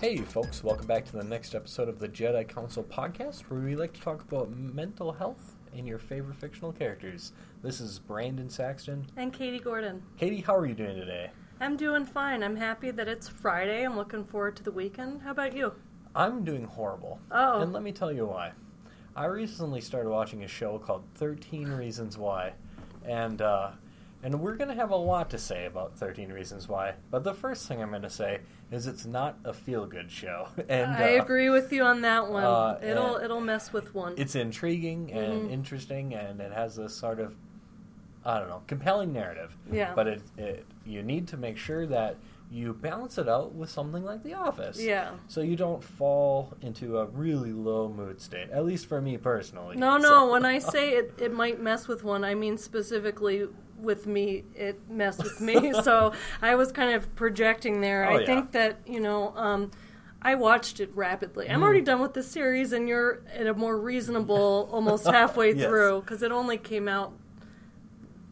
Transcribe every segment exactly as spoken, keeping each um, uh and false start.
Hey folks, welcome back to the next episode of the Jedi Council Podcast, where we like to talk about mental health and your favorite fictional characters. This is Brandon Saxton. And Katie Gordon. Katie, how are you doing today? I'm doing fine. I'm happy that it's Friday. I'm looking forward to the weekend. How about you? I'm doing horrible. Oh. And let me tell you why. I recently started watching a show called thirteen Reasons Why, and uh, and we're going to have a lot to say about thirteen Reasons Why, but the first thing I'm going to say is it's not a feel-good show. And I uh, agree with you on that one. Uh, it'll it'll mess with one. It's intriguing and mm-hmm. interesting, and it has this sort of, I don't know, compelling narrative. Yeah. But it, it you need to make sure that you balance it out with something like The Office. Yeah. So you don't fall into a really low mood state, at least for me personally. No, no, so. When I say it, it might mess with one, I mean specifically with me, it messed with me. So I was kind of projecting there. Oh, I yeah. think that, you know, um, I watched it rapidly. I'm mm. already done with the series, and you're at a more reasonable almost halfway yes. through, because it only came out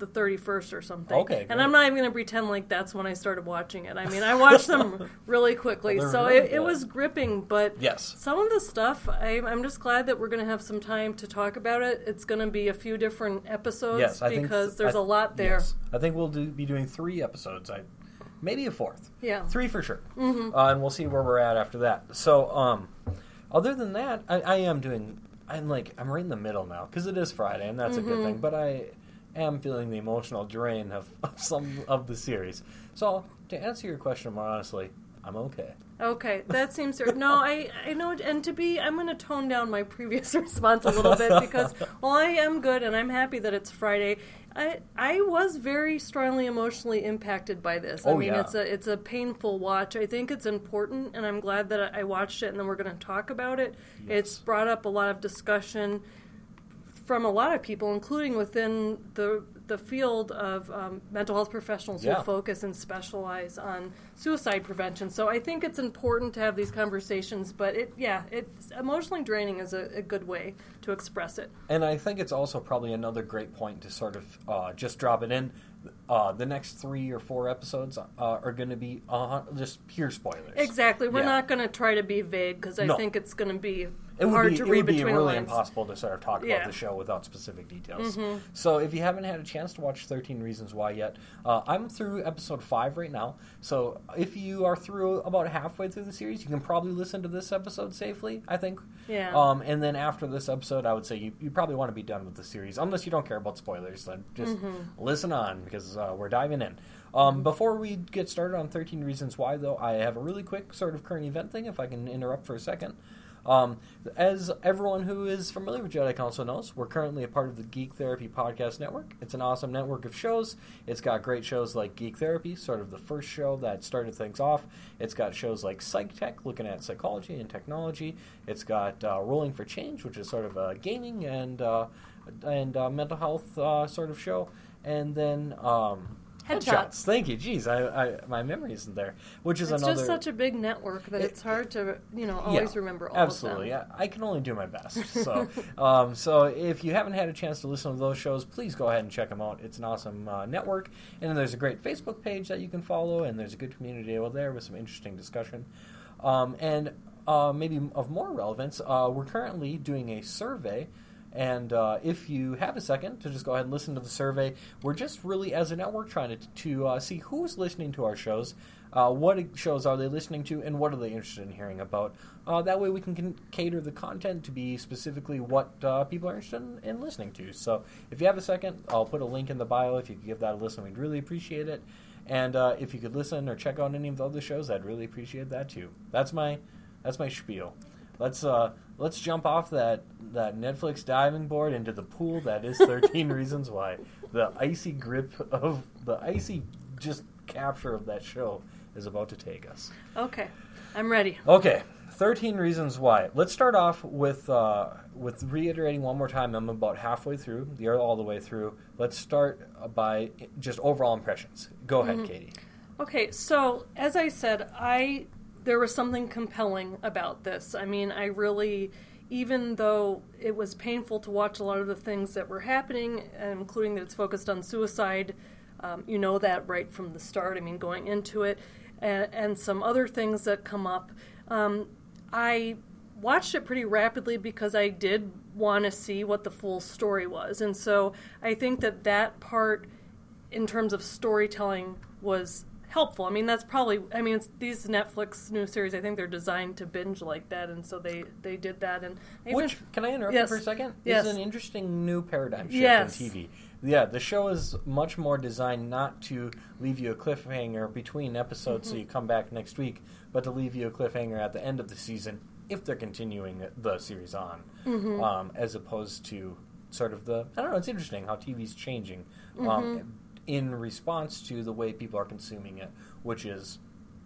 the thirty-first or something. Okay, and great. I'm not even going to pretend like that's when I started watching it. I mean, I watched them really quickly, well, so really it, it was gripping, but yes. some of the stuff, I, I'm just glad that we're going to have some time to talk about it. It's going to be a few different episodes yes, because think, there's I, a lot there. Yes. I think we'll do, be doing three episodes, I, maybe a fourth. Yeah. Three for sure. Mm-hmm. Uh, and we'll see where we're at after that. So, um, other than that, I, I am doing, I'm like, I'm right in the middle now, because it is Friday, and that's mm-hmm. a good thing, but I... am feeling the emotional drain of, of some of the series. So, to answer your question more honestly, I'm okay. Okay, that seems fair. No, I, I know, and to be, I'm going to tone down my previous response a little bit because, well, I am good and I'm happy that it's Friday. I I was very strongly emotionally impacted by this. I oh, mean, yeah. it's a it's a painful watch. I think it's important, and I'm glad that I watched it and then we're going to talk about it. Yes. It's brought up a lot of discussion from a lot of people, including within the the field of um, mental health professionals yeah. who focus and specialize on suicide prevention. So I think it's important to have these conversations, but it yeah, it's emotionally draining is a, a good way to express it. And I think it's also probably another great point to sort of uh, just drop it in. Uh, the next three or four episodes uh, are going to be uh, just pure spoilers. Exactly. We're yeah. not going to try to be vague because I no. think it's going to be it would hard be, to read between It would be really lines. Impossible to sort of talk yeah. about the show without specific details. Mm-hmm. So if you haven't had a chance to watch thirteen Reasons Why yet, uh, I'm through episode five right now. So if you are through about halfway through the series, you can probably listen to this episode safely, I think. Yeah. Um, and then after this episode, I would say you, you probably want to be done with the series, unless you don't care about spoilers. Then just mm-hmm. listen on, because uh, we're diving in. Um, before we get started on thirteen Reasons Why, though, I have a really quick sort of current event thing, if I can interrupt for a second. Um, as everyone who is familiar with Jedi Council knows, we're currently a part of the Geek Therapy Podcast Network. It's an awesome network of shows. It's got great shows like Geek Therapy, sort of the first show that started things off. It's got shows like Psych Tech, looking at psychology and technology. It's got uh, Ruling for Change, which is sort of a gaming and uh, and uh, mental health uh, sort of show. And then... Um, Headshots. Thank you. Jeez, I, I, my memory isn't there. Which is it's another. It's just such a big network that it, it's hard to, you know, always yeah, remember all absolutely. Of them. Absolutely. I, I can only do my best. So, um, so if you haven't had a chance to listen to those shows, please go ahead and check them out. It's an awesome uh, network, and then there's a great Facebook page that you can follow, and there's a good community over there with some interesting discussion, um, and uh, maybe of more relevance, uh, we're currently doing a survey. And uh, if you have a second to just go ahead and listen to the survey, we're just really, as a network, trying to, to uh, see who's listening to our shows, uh, what shows are they listening to, and what are they interested in hearing about. Uh, that way we can, can cater the content to be specifically what uh, people are interested in, in listening to. So if you have a second, I'll put a link in the bio. If you could give that a listen, we'd really appreciate it. And uh, if you could listen or check out any of the other shows, I'd really appreciate that too. That's my, that's my spiel. Let's uh, let's jump off that, that Netflix diving board into the pool that is thirteen Reasons Why. The icy grip of the icy just capture of that show is about to take us. Okay, I'm ready. Okay, thirteen Reasons Why. Let's start off with uh, with reiterating one more time. I'm about halfway through. You're all the way through. Let's start by just overall impressions. Go ahead, mm-hmm. Katie. Okay, so as I said, I. There was something compelling about this. I mean, I really, even though it was painful to watch a lot of the things that were happening, including that it's focused on suicide, um, you know that right from the start, I mean, going into it, and, and some other things that come up. Um, I watched it pretty rapidly because I did want to see what the full story was. And so I think that that part, in terms of storytelling, was helpful. I mean, that's probably, I mean, it's, these Netflix new series, I think they're designed to binge like that, and so they, they did that. And I Which, even, can I interrupt yes, you for a second? Yes. It's an interesting new paradigm shift yes. in T V. Yeah, the show is much more designed not to leave you a cliffhanger between episodes mm-hmm. so you come back next week, but to leave you a cliffhanger at the end of the season if they're continuing the series on, mm-hmm. um, as opposed to sort of the, I don't know, it's interesting how T V's changing. Mm-hmm. Um, in response to the way people are consuming it, which is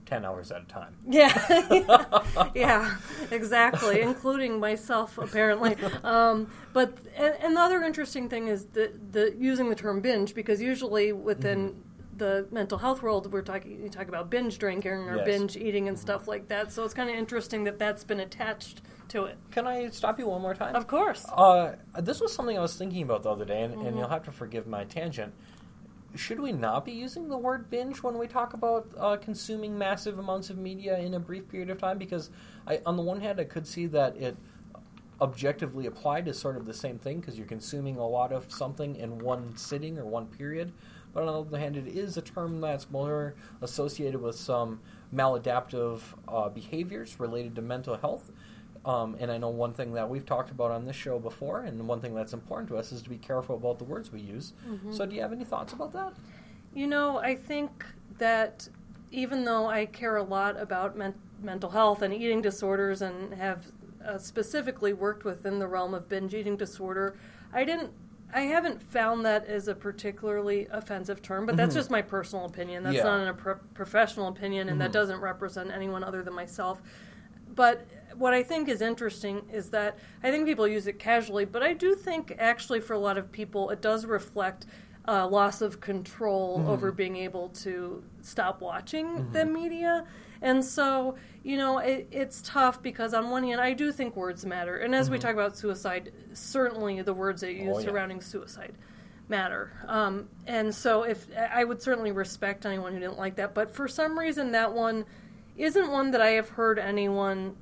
ten hours at a time. Yeah, yeah, exactly, including myself, apparently. Um, but and, and the other interesting thing is the, the using the term binge, because usually within mm-hmm. the mental health world, we're talking you talk about binge drinking or yes. binge eating and mm-hmm. stuff like that, so it's kind of interesting that that's been attached to it. Can I stop you one more time? Of course. Uh, this was something I was thinking about the other day, and, mm-hmm. and you'll have to forgive my tangent. Should we not be using the word binge when we talk about uh, consuming massive amounts of media in a brief period of time? Because I, on the one hand, I could see that it objectively applied as sort of the same thing because you're consuming a lot of something in one sitting or one period. But on the other hand, it is a term that's more associated with some maladaptive uh, behaviors related to mental health. Um, and I know one thing that we've talked about on this show before, and one thing that's important to us is to be careful about the words we use. Mm-hmm. So do you have any thoughts about that? You know, I think that even though I care a lot about men- mental health and eating disorders and have uh, specifically worked within the realm of binge eating disorder, I didn't I haven't found that as a particularly offensive term, but that's mm-hmm. just my personal opinion. That's yeah. not a pro- professional opinion, and mm-hmm. that doesn't represent anyone other than myself. But what I think is interesting is that I think people use it casually, but I do think actually for a lot of people it does reflect uh, loss of control mm-hmm. over being able to stop watching mm-hmm. the media. And so, you know, it, it's tough because on one hand I do think words matter. And as mm-hmm. we talk about suicide, certainly the words that you use oh, yeah. surrounding suicide matter. Um, and so if I would certainly respect anyone who didn't like that. But for some reason that one isn't one that I have heard anyone,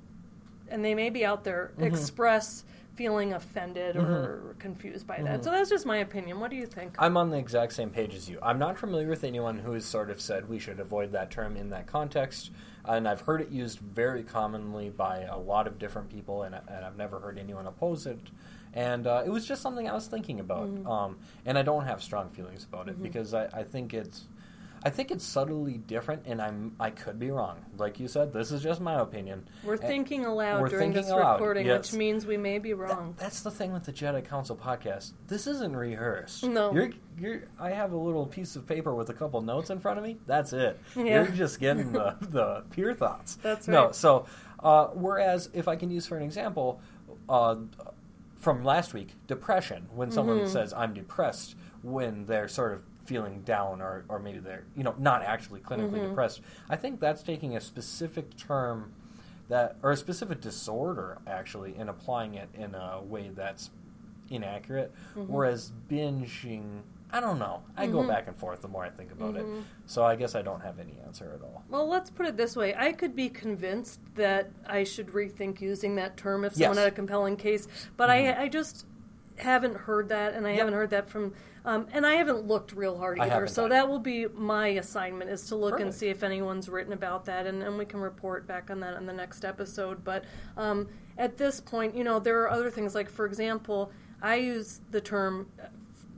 and they may be out there, mm-hmm. express feeling offended mm-hmm. or confused by mm-hmm. that. So that's just my opinion. What do you think? I'm on the exact same page as you. I'm not familiar with anyone who has sort of said we should avoid that term in that context, and I've heard it used very commonly by a lot of different people, and, and I've never heard anyone oppose it. And uh, it was just something I was thinking about, mm-hmm. um, and I don't have strong feelings about it mm-hmm. because I, I think it's... I think it's subtly different, and I'm, I could be wrong. Like you said, this is just my opinion. We're and thinking aloud we're during thinking this aloud. recording, yes. which means we may be wrong. That, that's the thing with the Jedi Council podcast. This isn't rehearsed. No. You're, you're, I have a little piece of paper with a couple notes in front of me. That's it. Yeah. You're just getting the, the pure thoughts. That's right. No, so, uh, whereas, if I can use for an example, uh, from last week, depression. When someone mm-hmm. says, I'm depressed, when they're sort of feeling down or, or maybe they're, you know, not actually clinically mm-hmm. depressed. I think that's taking a specific term that or a specific disorder, actually, and applying it in a way that's inaccurate. Mm-hmm. Whereas binging, I don't know. I mm-hmm. go back and forth the more I think about mm-hmm. it. So I guess I don't have any answer at all. Well, let's put it this way. I could be convinced that I should rethink using that term if yes. someone had a compelling case. But mm-hmm. I, I just... haven't heard that, and I yep. haven't heard that from, um, and I haven't looked real hard either, so that will be my assignment, is to look Perfect. and see if anyone's written about that, and, and we can report back on that on the next episode, but um, at this point, you know, there are other things, like, for example, I use the term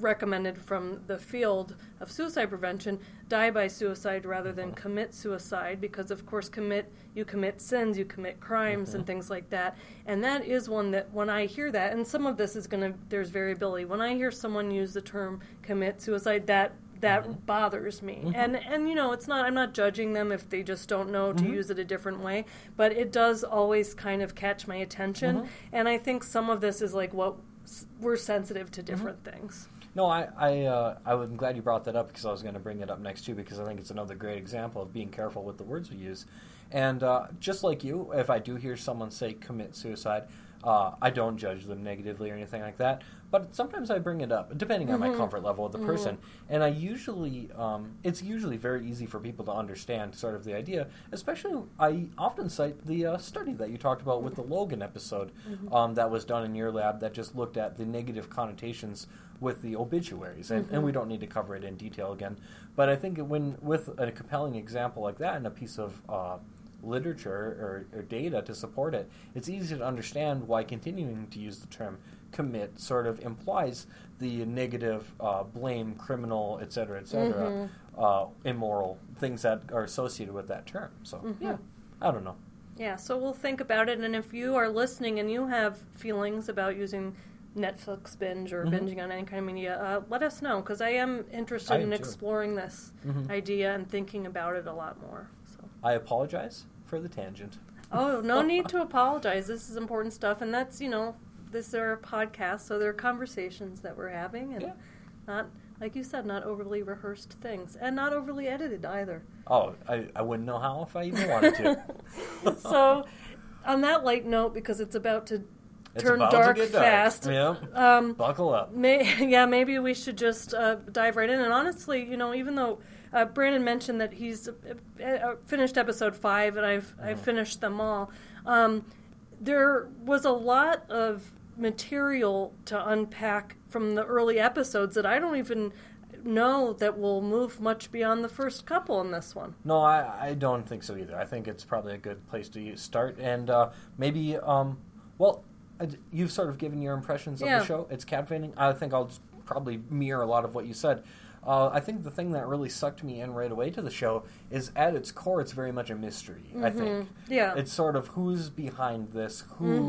recommended from the field of suicide prevention, die by suicide rather than commit suicide, because of course commit you commit sins, you commit crimes mm-hmm. and things like that, and that is one that when I hear that, and some of this is going to, there's variability, when I hear someone use the term commit suicide, that that mm-hmm. bothers me. Mm-hmm. And, and, you know, it's not, I'm not judging them if they just don't know to mm-hmm. use it a different way, but it does always kind of catch my attention, mm-hmm. and I think some of this is like what we're sensitive to different mm-hmm. things. No, I I, uh, I was glad you brought that up because I was going to bring it up next too, because I think it's another great example of being careful with the words we use. And uh, just like you, if I do hear someone say commit suicide, Uh, I don't judge them negatively or anything like that, but sometimes I bring it up, depending mm-hmm. on my comfort level of the mm-hmm. person. And I usually, um, it's usually very easy for people to understand sort of the idea, especially I often cite the uh, study that you talked about with the Logan episode mm-hmm. um, that was done in your lab that just looked at the negative connotations with the obituaries, and, mm-hmm. and we don't need to cover it in detail again. But I think when with a compelling example like that and a piece of uh, literature or, or data to support it, it's easy to understand why continuing to use the term commit sort of implies the negative uh, blame, criminal, et cetera, et cetera, mm-hmm. uh, immoral things that are associated with that term. So, mm-hmm. yeah, I don't know. Yeah, so we'll think about it, and if you are listening and you have feelings about using Netflix binge or mm-hmm. binging on any kind of media, uh, let us know, because I am interested I am in too. exploring this mm-hmm. idea and thinking about it a lot more. So I apologize for the tangent. Oh, no need to apologize. This is important stuff, and that's, you know, this is our podcast, so there are conversations that we're having, and yeah. not, like you said, not overly rehearsed things, and not overly edited either. Oh, I, I wouldn't know how if I even wanted to. So, on that light note, because it's about to It's turn dark, dark fast. Yeah. Um, Buckle up. May, yeah, maybe we should just uh, dive right in. And honestly, you know, even though uh, Brandon mentioned that he's uh, uh, finished episode five, and I've mm. I've finished them all, um, there was a lot of material to unpack from the early episodes that I don't even know that we'll move much beyond the first couple in this one. No, I, I don't think so either. I think it's probably a good place to start. And uh, maybe, um, well... You've sort of given your impressions yeah. of the show. It's captivating. I think I'll probably mirror a lot of what you said. Uh, I think the thing that really sucked me in right away to the show is at its core, it's very much a mystery, mm-hmm. I think. Yeah. It's sort of who's behind this, who,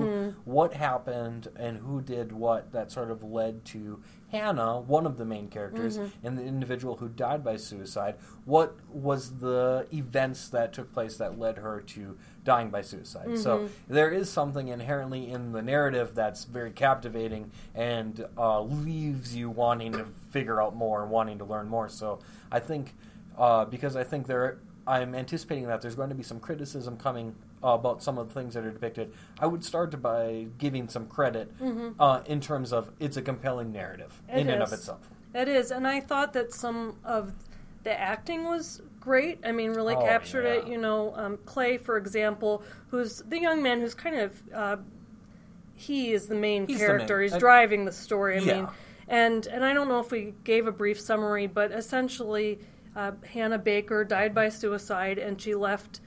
mm-hmm. what happened, and who did what that sort of led to Hannah, one of the main characters, mm-hmm. and the individual who died by suicide. What was the events that took place that led her to dying by suicide? Mm-hmm. So there is something inherently in the narrative that's very captivating and uh, leaves you wanting to figure out more and wanting to learn more. So I think, uh, because I think there, I'm anticipating that there's going to be some criticism coming about some of the things that are depicted, I would start to by giving some credit mm-hmm. uh, in terms of it's a compelling narrative it in is. and of itself. It is, and I thought that some of the acting was great. I mean, really oh, captured yeah. it. You know, um, Clay, for example, who's the young man who's kind of, uh, he is the main He's character. The main. He's I, driving the story. I yeah. mean, and, and I don't know if we gave a brief summary, but essentially uh, Hannah Baker died by suicide, and she left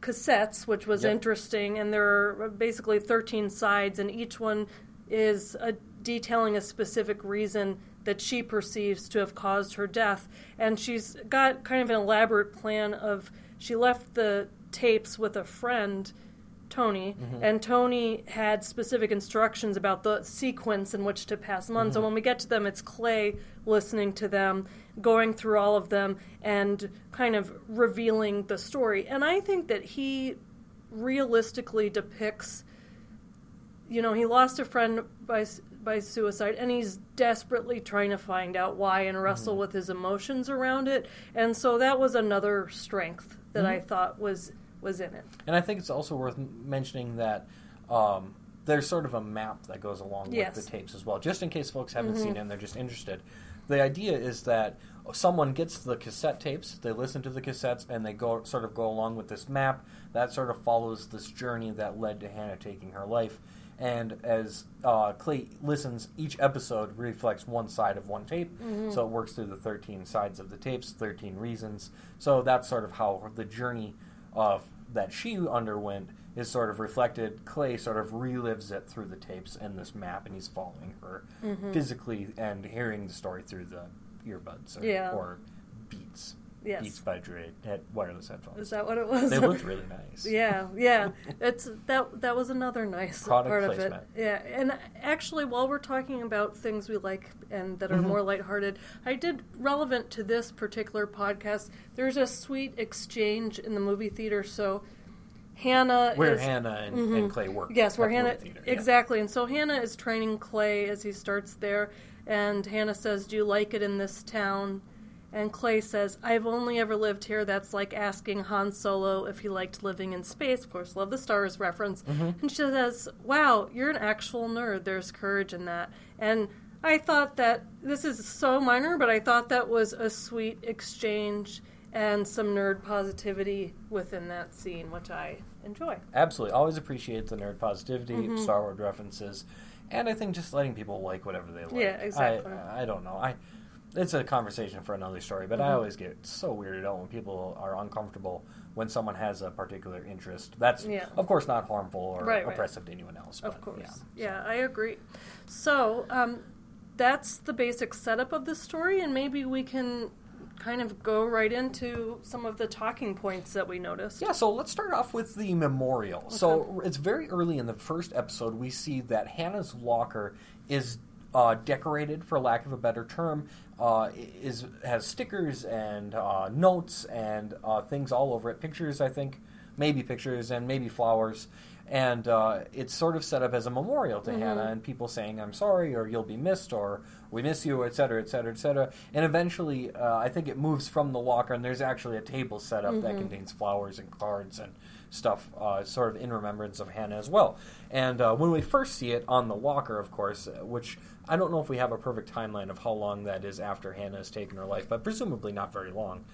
cassettes, which was yep. interesting, and there are basically thirteen sides, and each one is a, detailing a specific reason that she perceives to have caused her death, and she's got kind of an elaborate plan of, she left the tapes with a friend, Tony, mm-hmm. and Tony had specific instructions about the sequence in which to pass them on, mm-hmm. so when we get to them, it's Clay listening to them, going through all of them, and kind of revealing the story. And I think that he realistically depicts, you know, he lost a friend by by suicide, and he's desperately trying to find out why and wrestle mm-hmm. with his emotions around it. And so that was another strength that mm-hmm. I thought was, was in it. And I think it's also worth mentioning that... Um, there's sort of a map that goes along yes. with the tapes as well, just in case folks haven't mm-hmm. seen it and they're just interested. The idea is that someone gets the cassette tapes, they listen to the cassettes, and they go sort of go along with this map that sort of follows this journey that led to Hannah taking her life. And as uh, Clay listens, each episode reflects one side of one tape, mm-hmm. so it works through the thirteen sides of the tapes, thirteen reasons. So that's sort of how the journey of that she underwent is sort of reflected. Clay sort of relives it through the tapes and this map, and he's following her mm-hmm. physically and hearing the story through the earbuds or, yeah. or Beats. Yes. Beats by Dre, wireless headphones. Is that what it was? They looked really nice. Yeah, yeah. It's that that was another nice Product part placement. of it. Yeah, and actually, while we're talking about things we like and that are mm-hmm. more lighthearted, I did, relevant to this particular podcast, there's a sweet exchange in the movie theater, so... Hannah where is, Hannah and, mm-hmm. and Clay work. Yes, where Hannah theater, exactly. Yeah. And so Hannah is training Clay as he starts there, and Hannah says, "Do you like it in this town?" And Clay says, I've only ever lived here. That's like asking Han Solo if he liked living in space. Of course, love the Star Wars reference. Mm-hmm. And she says, wow, you're an actual nerd. There's courage in that. And I thought that, this is so minor, but I thought that was a sweet exchange and some nerd positivity within that scene, which I enjoy. Absolutely. Always appreciate the nerd positivity, mm-hmm. Star Wars references, and I think just letting people like whatever they like. Yeah, exactly. I, I don't know. I It's a conversation for another story, but mm-hmm. I always get so weirded out when people are uncomfortable when someone has a particular interest. That's, yeah. of course, not harmful or right, oppressive right. to anyone else. But, of course. Yeah, so. yeah, I agree. So um, that's the basic setup of the story, and maybe we can kind of go right into some of the talking points that we noticed. Yeah, so let's start off with the memorial. Okay. So it's very early in the first episode, we see that Hannah's locker is Uh, decorated, for lack of a better term, uh, is has stickers and uh, notes and uh, things all over it. Pictures, I think, maybe pictures and maybe flowers. And uh, it's sort of set up as a memorial to mm-hmm. Hannah and people saying, I'm sorry, or you'll be missed, or we miss you, et cetera, et cetera, et cetera. And eventually, uh, I think it moves from the locker, and there's actually a table set up mm-hmm. that contains flowers and cards and stuff uh, sort of in remembrance of Hannah as well. And uh, when we first see it on the walker, of course, which I don't know if we have a perfect timeline of how long that is after Hannah has taken her life, but presumably not very long.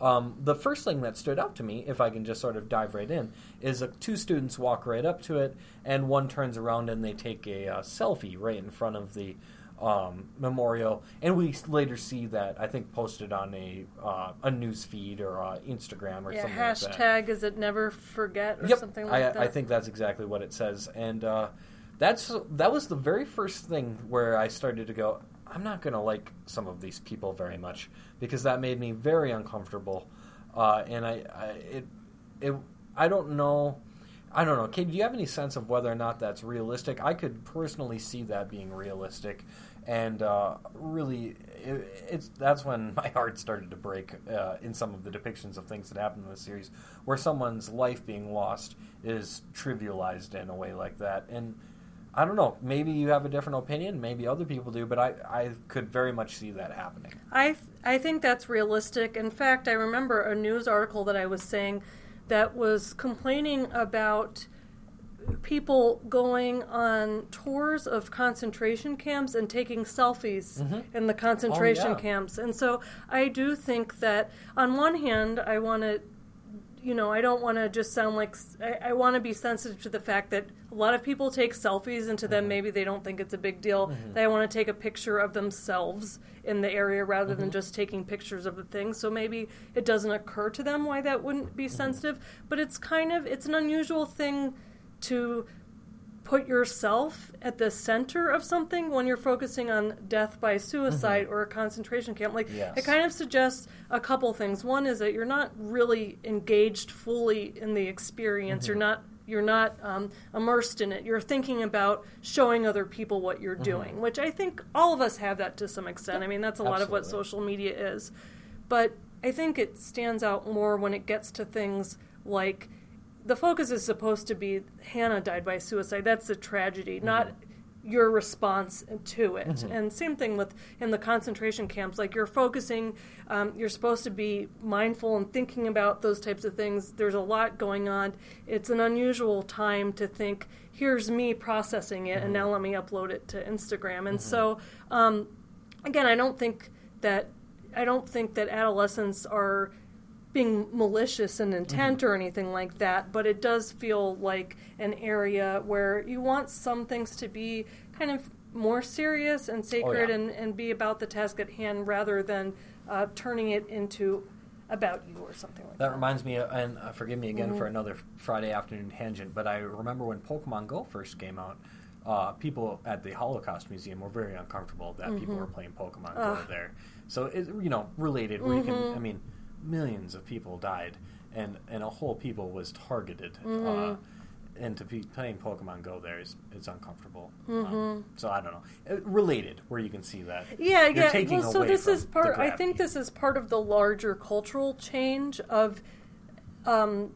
Um, the first thing that stood out to me, if I can just sort of dive right in, is that two students walk right up to it, and one turns around and they take a uh, selfie right in front of the Um, memorial, and we later see that I think posted on a uh, a news feed or uh, Instagram or yeah, something like that. Hashtag is it never forget or yep. something like I, that. I think that's exactly what it says, and uh, that's that was the very first thing where I started to go, I'm not going to like some of these people very much, because that made me very uncomfortable, uh, and I, I it it I don't know. I don't know. Katie, do you have any sense of whether or not that's realistic? I could personally see that being realistic. And uh, really, it, it's that's when my heart started to break uh, in some of the depictions of things that happen in the series, where someone's life being lost is trivialized in a way like that. And I don't know. Maybe you have a different opinion. Maybe other people do. But I, I could very much see that happening. I, th- I think that's realistic. In fact, I remember a news article that I was saying that was complaining about people going on tours of concentration camps and taking selfies mm-hmm. in the concentration oh, yeah. camps. And so I do think that on one hand, I want to, you know, I don't want to just sound like, I, I want to be sensitive to the fact that a lot of people take selfies, and to mm-hmm. them maybe they don't think it's a big deal. Mm-hmm. They want to take a picture of themselves in the area rather mm-hmm. than just taking pictures of the thing. So maybe it doesn't occur to them why that wouldn't be mm-hmm. sensitive. But it's kind of, it's an unusual thing to put yourself at the center of something when you're focusing on death by suicide mm-hmm. or a concentration camp. Like, yes. It kind of suggests a couple things. One is that you're not really engaged fully in the experience. Mm-hmm. You're not you're not um, immersed in it. You're thinking about showing other people what you're mm-hmm. doing, which I think all of us have that to some extent. I mean, that's a Absolutely. lot of what social media is. But I think it stands out more when it gets to things like, the focus is supposed to be Hannah died by suicide. That's the tragedy, mm-hmm. not your response to it. Mm-hmm. And same thing with in the concentration camps. Like, you're focusing, um, you're supposed to be mindful and thinking about those types of things. There's a lot going on. It's an unusual time to think, here's me processing it, mm-hmm. and now let me upload it to Instagram. And mm-hmm. so, um, again, I don't think that I don't think that adolescents are being malicious in intent mm-hmm. or anything like that, but it does feel like an area where you want some things to be kind of more serious and sacred oh, yeah. and, and be about the task at hand rather than uh, turning it into about you or something like that. That reminds me, of, and uh, forgive me again mm-hmm. for another Friday afternoon tangent, but I remember when Pokemon Go first came out, Uh, people at the Holocaust Museum were very uncomfortable that mm-hmm. people were playing Pokemon Go uh. there. So, it, you know, related where mm-hmm. you can, I mean, millions of people died, and, and a whole people was targeted. Mm-hmm. Uh, and to be playing Pokemon Go there is it's uncomfortable. Mm-hmm. Um, so I don't know. It, related, where you can see that. Yeah, You're yeah. Taking well, so away this from is part. I think this is part of the larger cultural change of, um,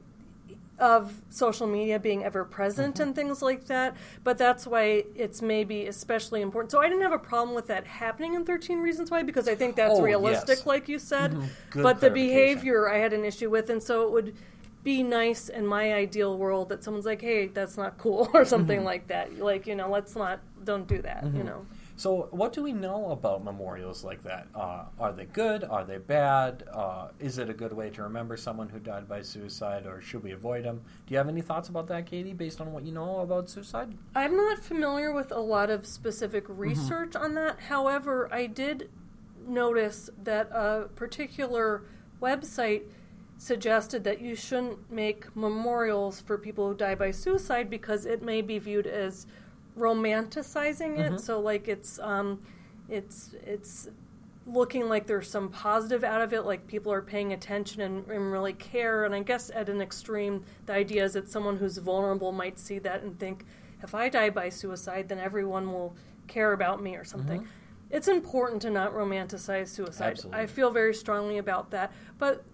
of social media being ever present mm-hmm. and things like that, but that's why it's maybe especially important. So I didn't have a problem with that happening in thirteen Reasons Why, because I think that's oh, realistic, yes. like you said. Mm-hmm. But the behavior I had an issue with, and so it would be nice in my ideal world that someone's like, hey, that's not cool, or something mm-hmm. like that. Like, you know, let's not, don't do that, mm-hmm. you know. So what do we know about memorials like that? Uh, are they good? Are they bad? Uh, is it a good way to remember someone who died by suicide, or should we avoid them? Do you have any thoughts about that, Katie, based on what you know about suicide? I'm not familiar with a lot of specific research mm-hmm. on that. However, I did notice that a particular website suggested that you shouldn't make memorials for people who die by suicide because it may be viewed as romanticizing it, mm-hmm. so like it's um, it's it's looking like there's some positive out of it, like people are paying attention and, and really care. And I guess at an extreme, the idea is that someone who's vulnerable might see that and think, if I die by suicide, then everyone will care about me or something. Mm-hmm. It's important to not romanticize suicide. Absolutely. I feel very strongly about that. But,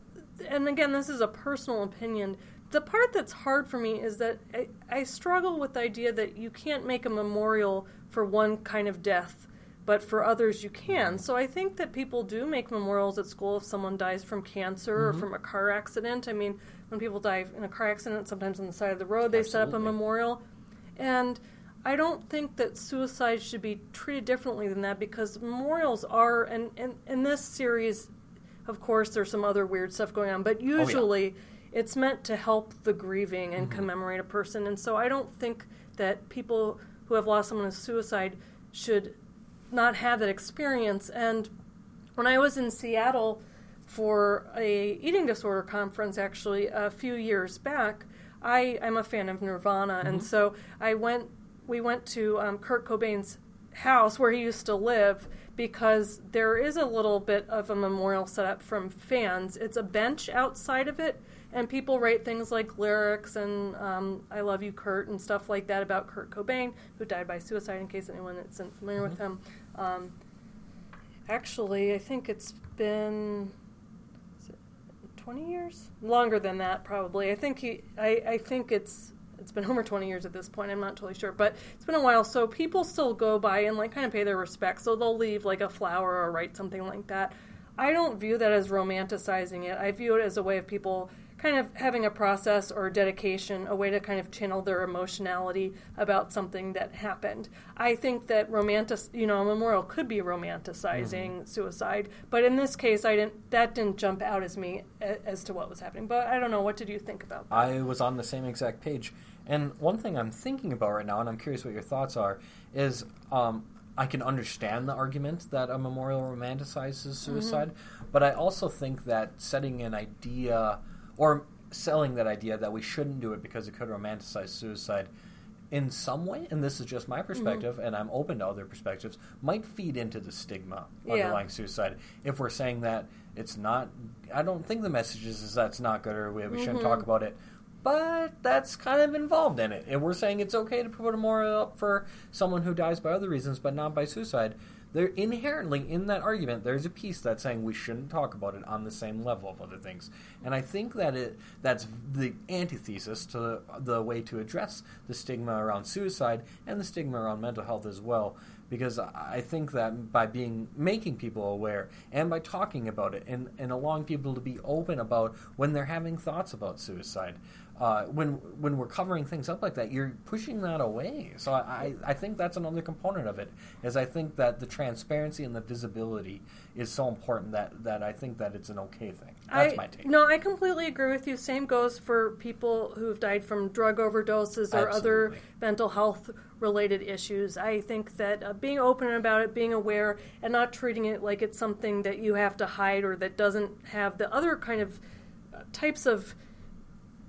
and again, this is a personal opinion. The part that's hard for me is that I, I struggle with the idea that you can't make a memorial for one kind of death, but for others you can. So I think that people do make memorials at school if someone dies from cancer mm-hmm. or from a car accident. I mean, when people die in a car accident, sometimes on the side of the road, they Absolutely. set up a memorial. And I don't think that suicide should be treated differently than that, because memorials are, and in this series, of course, there's some other weird stuff going on, but usually... Oh, yeah. It's meant to help the grieving and mm-hmm. commemorate a person. And so I don't think that people who have lost someone to suicide should not have that experience. And when I was in Seattle for a eating disorder conference, actually, a few years back, I, I'm a fan of Nirvana. Mm-hmm. And so I went. we went to um, Kurt Cobain's house where he used to live, because there is a little bit of a memorial set up from fans. It's a bench outside of it. And people write things like lyrics and um, I love you, Kurt, and stuff like that about Kurt Cobain, who died by suicide, in case anyone isn't familiar mm-hmm. with him. Um, actually, I think it's been is it twenty years? Longer than that, probably. I think he. I, I think it's it's been over twenty years at this point. I'm not totally sure. But it's been a while. So people still go by and like kind of pay their respects. So they'll leave like a flower or write something like that. I don't view that as romanticizing it. I view it as a way of people kind of having a process or dedication, a way to kind of channel their emotionality about something that happened. I think that romantic, you know, a memorial could be romanticizing mm-hmm. suicide, but in this case, I didn't. That didn't jump out as me as to what was happening. But I don't know. What did you think about that? I was on the same exact page, and one thing I'm thinking about right now, and I'm curious what your thoughts are, is um, I can understand the argument that a memorial romanticizes suicide, mm-hmm. but I also think that setting an idea. Or selling that idea that we shouldn't do it because it could romanticize suicide in some way, and this is just my perspective, mm-hmm. and I'm open to other perspectives, might feed into the stigma yeah. underlying suicide. If we're saying that it's not, I don't think the message is, is that's not good or we, we shouldn't mm-hmm. talk about it, but that's kind of involved in it. And we're saying it's okay to put a memorial up for someone who dies by other reasons but not by suicide. There inherently in that argument, there's a piece that's saying we shouldn't talk about it on the same level of other things, and I think that it that's the antithesis to the, the way to address the stigma around suicide and the stigma around mental health as well. Because I think that by being making people aware and by talking about it and, and allowing people to be open about when they're having thoughts about suicide, uh, when when we're covering things up like that, you're pushing that away. So I, I think that's another component of it, is I think that the transparency and the visibility is so important that, that I think that it's an okay thing. That's I, my take. No, I completely agree with you. Same goes for people who've died from drug overdoses or Absolutely. other mental health related issues. I think that uh, being open about it, being aware, and not treating it like it's something that you have to hide or that doesn't have the other kind of uh, types of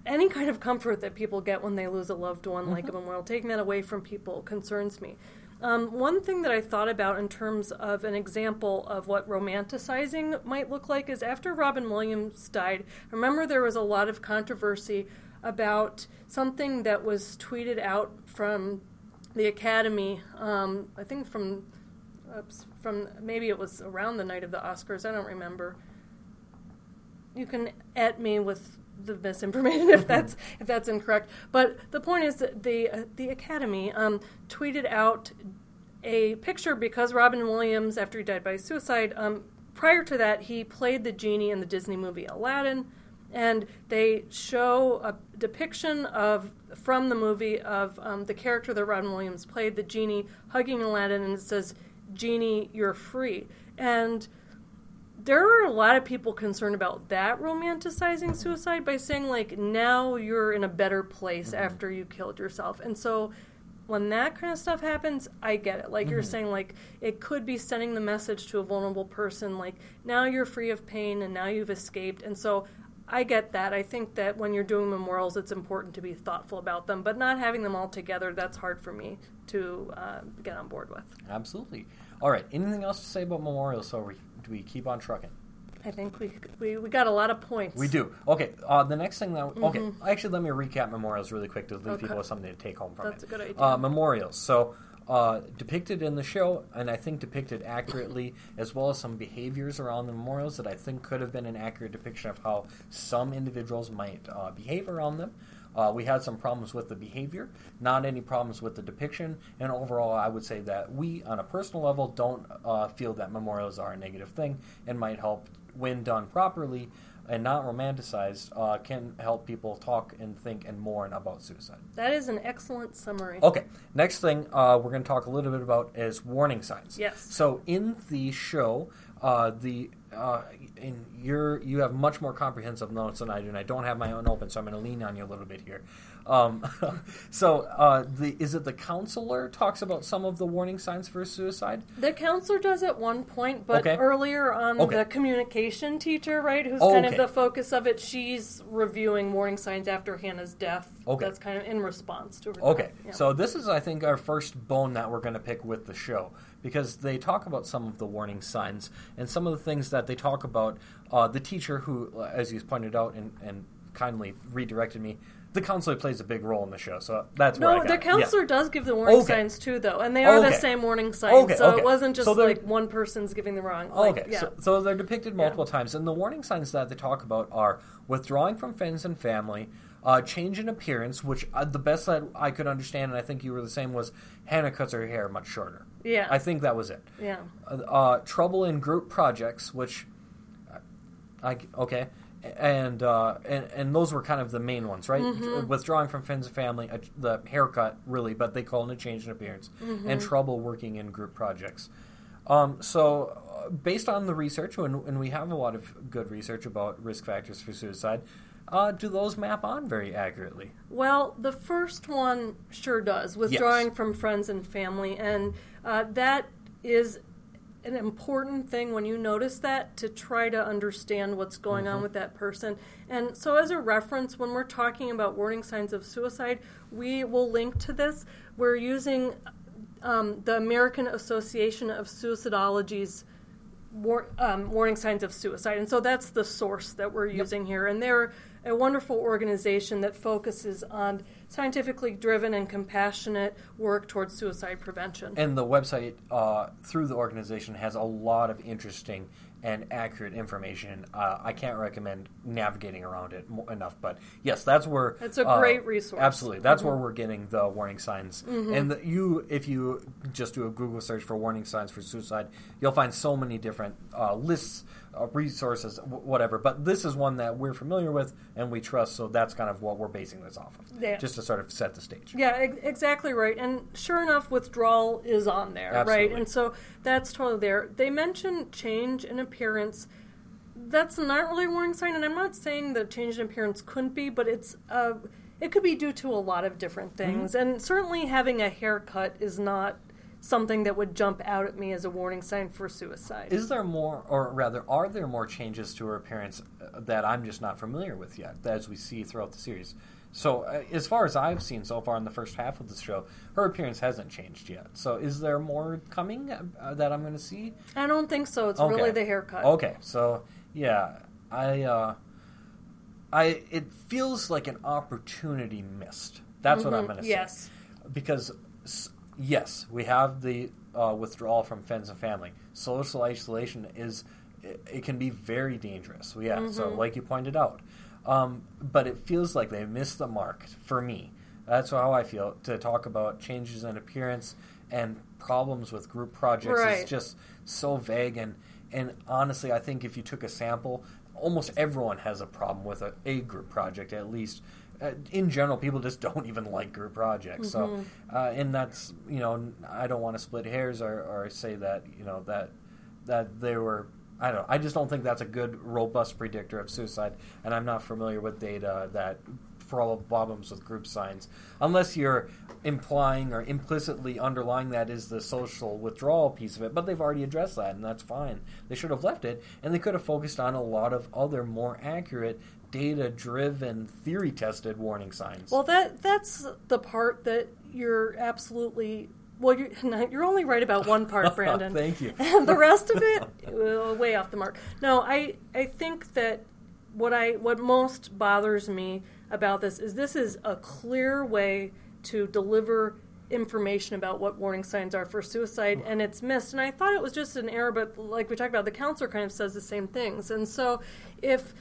any kind of comfort that people get when they lose a loved one, mm-hmm. like a memorial, taking that away from people concerns me. Um, one thing that I thought about in terms of an example of what romanticizing might look like is after Robin Williams died, I remember there was a lot of controversy about something that was tweeted out from the Academy, um, I think from oops, from maybe it was around the night of the Oscars. I don't remember. You can at me with the best information if that's if that's incorrect. But the point is that the uh, the Academy um, tweeted out a picture because Robin Williams, after he died by suicide, um, prior to that he played the genie in the Disney movie Aladdin, and they show a depiction of from the movie of um, the character that Robin Williams played, the genie, hugging Aladdin, and it says, "Genie, you're free." And there are a lot of people concerned about that romanticizing suicide by saying, like, now you're in a better place mm-hmm. after you killed yourself. And so when that kind of stuff happens, I get it. Like mm-hmm. you're saying, like, it could be sending the message to a vulnerable person, like, now you're free of pain and now you've escaped. And so I get that. I think that when you're doing memorials, it's important to be thoughtful about them. But not having them all together, that's hard for me to uh, get on board with. Absolutely. All right. Anything else to say about memorials? So we do we keep on trucking? I think we we, we got a lot of points. We do. Okay. Uh, the next thing that we, okay. Mm-hmm. Actually, let me recap memorials really quick to leave okay. people with something to take home from That's it. That's a good idea. Uh, memorials. So uh, depicted in the show, and I think depicted accurately, as well as some behaviors around the memorials that I think could have been an accurate depiction of how some individuals might uh, behave around them. Uh, we had some problems with the behavior, not any problems with the depiction, and overall I would say that we, on a personal level, don't uh, feel that memorials are a negative thing and might help, when done properly and not romanticized, uh, can help people talk and think and mourn about suicide. That is an excellent summary. Okay, next thing uh, we're going to talk a little bit about is warning signs. Yes. So in the show, uh, the... Uh, and you're, you have much more comprehensive notes than I do, and I don't have my own open, so I'm going to lean on you a little bit here. Um, so uh, the, is it the counselor talks about some of the warning signs for suicide? The counselor does at one point, but okay. earlier on okay. the communication teacher, right, who's oh, kind okay. of the focus of it, she's reviewing warning signs after Hannah's death. Okay. That's kind of in response to her Okay. death. Yeah. So this is, I think, our first bone that we're going to pick with the show, because they talk about some of the warning signs and some of the things that they talk about. Uh, the teacher who, as you pointed out and, and kindly redirected me, the counselor plays a big role in the show, so that's where no, I got No, the counselor yeah. does give the warning okay. signs, too, though, and they are okay. the same warning signs, okay. so okay. it wasn't just, so like, one person's giving the wrong. Like, okay, yeah. so, so they're depicted multiple yeah. times, and the warning signs that they talk about are withdrawing from friends and family, Uh, change in appearance, which uh, the best that I could understand, and I think you were the same, was Hannah cuts her hair much shorter. Yeah. I think that was it. Yeah. Uh, uh, trouble in group projects, which, I, okay, and, uh, and and those were kind of the main ones, right? Mm-hmm. Withdrawing from friends and family, uh, the haircut, really, but they call it a change in appearance, mm-hmm. and trouble working in group projects. Um, so, uh, based on the research, and, and we have a lot of good research about risk factors for suicide, Uh, do those map on very accurately? Well, the first one sure does, withdrawing yes. from friends and family. And uh, that is an important thing when you notice that, to try to understand what's going mm-hmm. on with that person. And so as a reference, when we're talking about warning signs of suicide, we will link to this. We're using um, the American Association of Suicidology's war- um, warning signs of suicide. And so that's the source that we're using yep. here. And they're a wonderful organization that focuses on scientifically driven and compassionate work towards suicide prevention. And the website uh, through the organization has a lot of interesting and accurate information. Uh, I can't recommend navigating around it mo- enough, but yes, that's where... That's a great uh, resource. Absolutely. That's mm-hmm. where we're getting the warning signs. Mm-hmm. And the, you, if you just do a Google search for warning signs for suicide, you'll find so many different uh, lists, uh, resources, w- whatever. But this is one that we're familiar with and we trust, so that's kind of what we're basing this off of, yeah. just to sort of set the stage. Yeah, ex- exactly right. And sure enough, withdrawal is on there, absolutely. Right? And so that's totally there. They mention change in appearance. That's not really a warning sign, and I'm not saying that change in appearance couldn't be, but it's uh, it could be due to a lot of different things. Mm-hmm. And certainly having a haircut is not something that would jump out at me as a warning sign for suicide. Is there more, or rather, are there more changes to her appearance that I'm just not familiar with yet, as we see throughout the series? So uh, as far as I've seen so far in the first half of the show, her appearance hasn't changed yet. So is there more coming uh, that I'm going to see? I don't think so. It's okay. really the haircut. Okay. So, yeah, I, uh, I, it feels like an opportunity missed. That's mm-hmm. what I'm going to yes. say. Yes. Because, yes, we have the uh, withdrawal from friends and family. Social isolation is, it, it can be very dangerous. Yeah. Mm-hmm. So like you pointed out. Um, but it feels like they missed the mark for me. That's how I feel. To talk about changes in appearance and problems with group projects right. is just so vague. And, and honestly, I think if you took a sample, almost everyone has a problem with a, a group project, at least. Uh, in general, people just don't even like group projects. Mm-hmm. So, uh, and that's, you know, I don't want to split hairs or, or say that, you know, that that they were... I don't know. I just don't think that's a good, robust predictor of suicide, and I'm not familiar with data that for all problems with group signs. Unless you're implying or implicitly underlying that is the social withdrawal piece of it, but they've already addressed that, and that's fine. They should have left it, and they could have focused on a lot of other more accurate, data-driven, theory-tested warning signs. Well, that that's the part that you're absolutely... Well, you're, you're only right about one part, Brandon. Thank you. And the rest of it, well, way off the mark. No, I, I think that what I what most bothers me about this is this is a clear way to deliver information about what warning signs are for suicide, and it's missed. And I thought it was just an error, but like we talked about, the counselor kind of says the same things. And so if,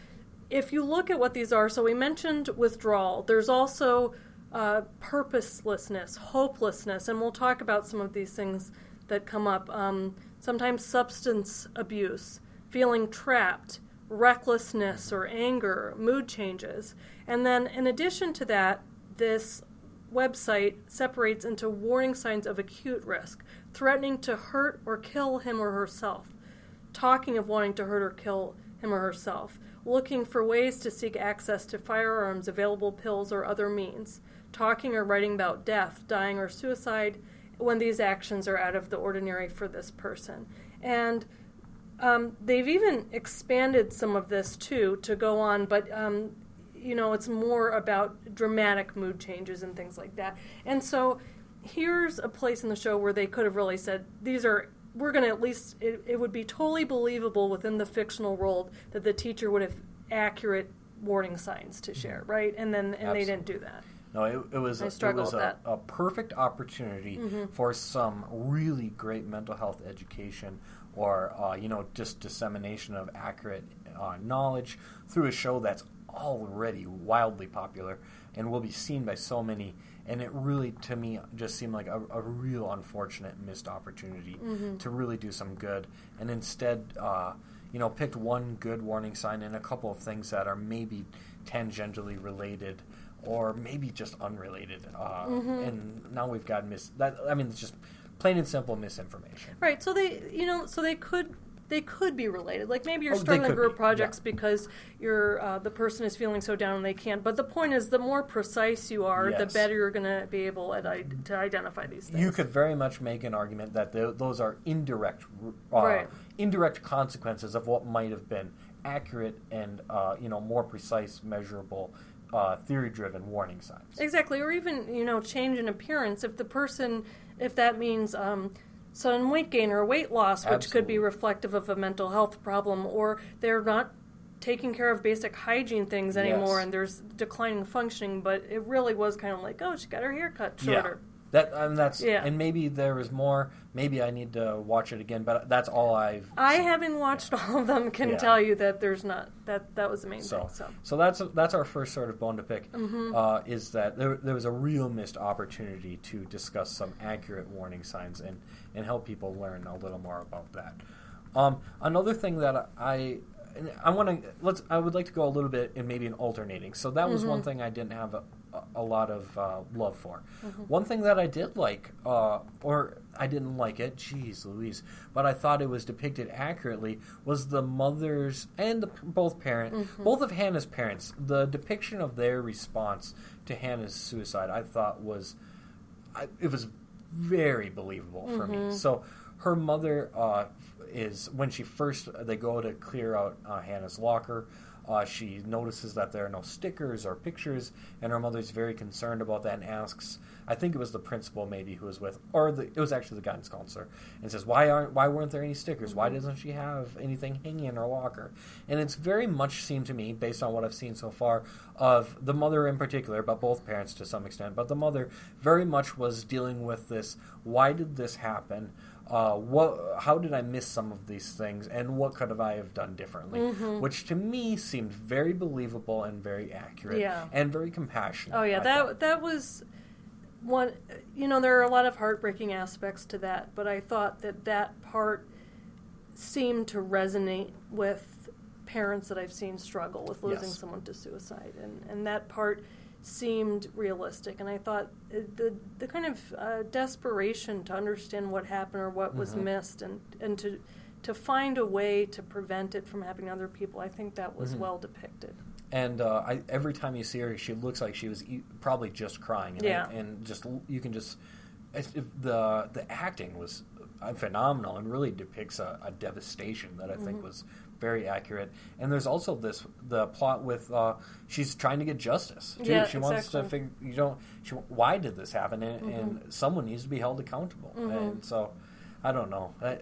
if you look at what these are, so we mentioned withdrawal. There's also... Uh, purposelessness, hopelessness, and we'll talk about some of these things that come up. Um, sometimes substance abuse, feeling trapped, recklessness or anger, mood changes. And then in addition to that, this website separates into warning signs of acute risk, threatening to hurt or kill him or herself, talking of wanting to hurt or kill him or herself, looking for ways to seek access to firearms, available pills, or other means, talking or writing about death, dying, or suicide when these actions are out of the ordinary for this person. And um, they've even expanded some of this, too, to go on, but, um, you know, it's more about dramatic mood changes and things like that. And so here's a place in the show where they could have really said, these are... we're going to at least, it, it would be totally believable within the fictional world that the teacher would have accurate warning signs to share, right? And then and Absolutely. They didn't do that. No, it, it was, a, it was a, a perfect opportunity mm-hmm. for some really great mental health education or, uh, you know, just dissemination of accurate uh, knowledge through a show that's already wildly popular and will be seen by so many. And it really, to me, just seemed like a, a real unfortunate missed opportunity mm-hmm. to really do some good. And instead, uh, you know, picked one good warning sign and a couple of things that are maybe tangentially related or maybe just unrelated. Uh, mm-hmm. And now we've got mis- that, I mean, it's just plain and simple misinformation. Right. So they, you know, so they could... They could be related. Like maybe you're oh, starting the group be. projects yeah. because you're uh, the person is feeling so down and they can't. But the point is, the more precise you are, yes. the better you're going to be able at, to identify these things. You could very much make an argument that the, those are indirect, uh, right. indirect consequences of what might have been accurate and uh, you know more precise, measurable, uh, theory-driven warning signs. Exactly, or even you know change in appearance if the person, if that means. Um, sudden weight gain or weight loss, which Absolutely. Could be reflective of a mental health problem, or they're not taking care of basic hygiene things anymore, yes. and there's declining functioning, but it really was kind of like, oh, she got her hair cut shorter. Yeah. That, um, that's, yeah. And maybe there was more. Maybe I need to watch it again, but that's all I've seen. I, having watched yeah. all of them, can yeah. tell you that there's not, that that was the main so, thing. So, so that's, that's our first sort of bone to pick, mm-hmm. uh, is that there, there was a real missed opportunity to discuss some accurate warning signs and, and help people learn a little more about that. Um, another thing that I... I want to let's. I would like to go a little bit in maybe an alternating. So that was mm-hmm. one thing I didn't have a, a lot of uh, love for. Mm-hmm. One thing that I did like, uh, or I didn't like it. Jeez, Louise! But I thought it was depicted accurately. Was the mother's and the, both parent, mm-hmm. both of Hannah's parents, the depiction of their response to Hannah's suicide? I thought was, I, it was very believable mm-hmm. for me. So her mother. Uh, is when she first, they go to clear out uh, Hannah's locker, uh, she notices that there are no stickers or pictures, and her mother's very concerned about that and asks, I think it was the principal maybe who was with, or the, it was actually the guidance counselor, and says, why aren't, why weren't there any stickers? Why doesn't she have anything hanging in her locker? And it's very much seemed to me, based on what I've seen so far, of the mother in particular, but both parents to some extent, but the mother very much was dealing with this, why did this happen? uh, what, how did I miss some of these things, and what could have I have done differently? Mm-hmm. Which to me seemed very believable and very accurate, yeah. and very compassionate. Oh yeah, that that was one. You know, there are a lot of heartbreaking aspects to that, but I thought that that part seemed to resonate with parents that I've seen struggle with losing yes. someone to suicide, and and that part seemed realistic, and I thought the the kind of uh, desperation to understand what happened or what mm-hmm. was missed, and, and to to find a way to prevent it from happening to other people, I think that was mm-hmm. well depicted. And uh, I, every time you see her, she looks like she was e- probably just crying, and, yeah. I, and just you can just the the acting was phenomenal and really depicts a, a devastation that I mm-hmm. think was very accurate. And there's also this the plot with uh, she's trying to get justice too. Yeah, she exactly. wants to figure you don't she, why did this happen, and, mm-hmm. and someone needs to be held accountable. Mm-hmm. And so I don't know. I,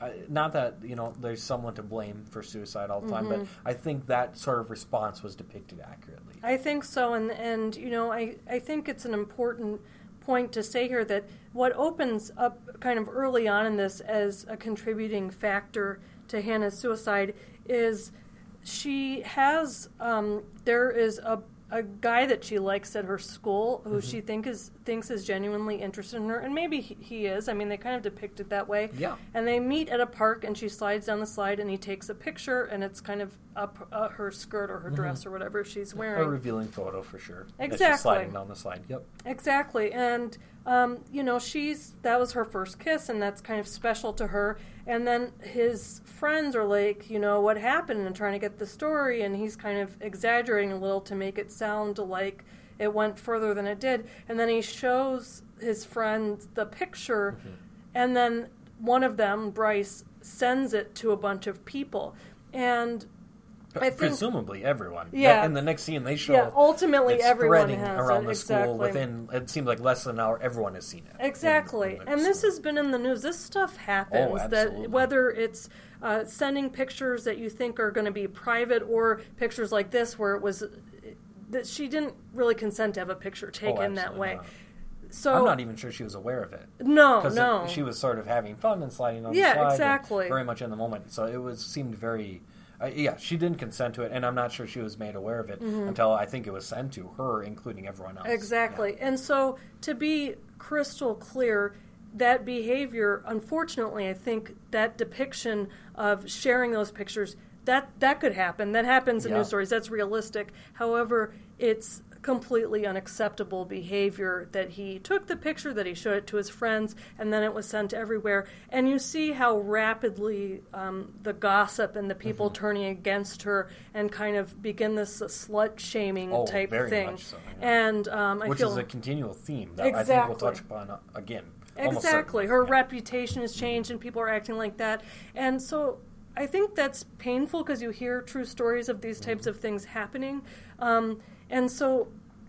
I, not that you know there's someone to blame for suicide all the time, mm-hmm. but I think that sort of response was depicted accurately. I think so, and and you know I I think it's an important point to say here that what opens up kind of early on in this as a contributing factor to Hannah's suicide is she has um, there is a a guy that she likes at her school who mm-hmm. she think is thinks is genuinely interested in her, and maybe he, he is. I mean, they kind of depict it that way. Yeah. And they meet at a park, and she slides down the slide, and he takes a picture, and it's kind of up uh, her skirt or her mm-hmm. dress or whatever she's wearing. A revealing photo for sure. Exactly. She's sliding down the slide. Yep. Exactly, and. Um, you know, she's that was her first kiss, and that's kind of special to her. And then his friends are like, you know, what happened? And trying to get the story, and he's kind of exaggerating a little to make it sound like it went further than it did. And then he shows his friend the picture, mm-hmm. and then one of them, Bryce, sends it to a bunch of people. And I think, presumably everyone. Yeah. In the next scene, they show. Yeah. Ultimately, everyone has around it. The exactly. school within. It seems like less than an hour. Everyone has seen it. Exactly. In, in and this school. Has been in the news. This stuff happens. Oh, absolutely. That whether it's uh, sending pictures that you think are going to be private, or pictures like this where it was that she didn't really consent to have a picture taken oh, that way. Not. So, I'm not even sure she was aware of it. No, no. It, she was sort of having fun and sliding on yeah, the slide. Yeah, exactly. Very much in the moment. So it was seemed very. Uh, yeah, she didn't consent to it, and I'm not sure she was made aware of it mm-hmm. until I think it was sent to her, including everyone else. Exactly. Yeah. And so, to be crystal clear, that behavior, unfortunately, I think that depiction of sharing those pictures, that, that could happen. That happens in yeah. news stories. That's realistic. However, it's completely unacceptable behavior that he took the picture, that he showed it to his friends, and then it was sent everywhere. And you see how rapidly um, the gossip and the people mm-hmm. turning against her and kind of begin this uh, slut-shaming oh, type very thing. Much so, yeah. And um, I Which feel, is a continual theme that exactly. I think we'll touch upon uh, again. Exactly. Her yeah. reputation has changed, and people are acting like that. And so I think that's painful because you hear true stories of these types mm-hmm. of things happening. Um And so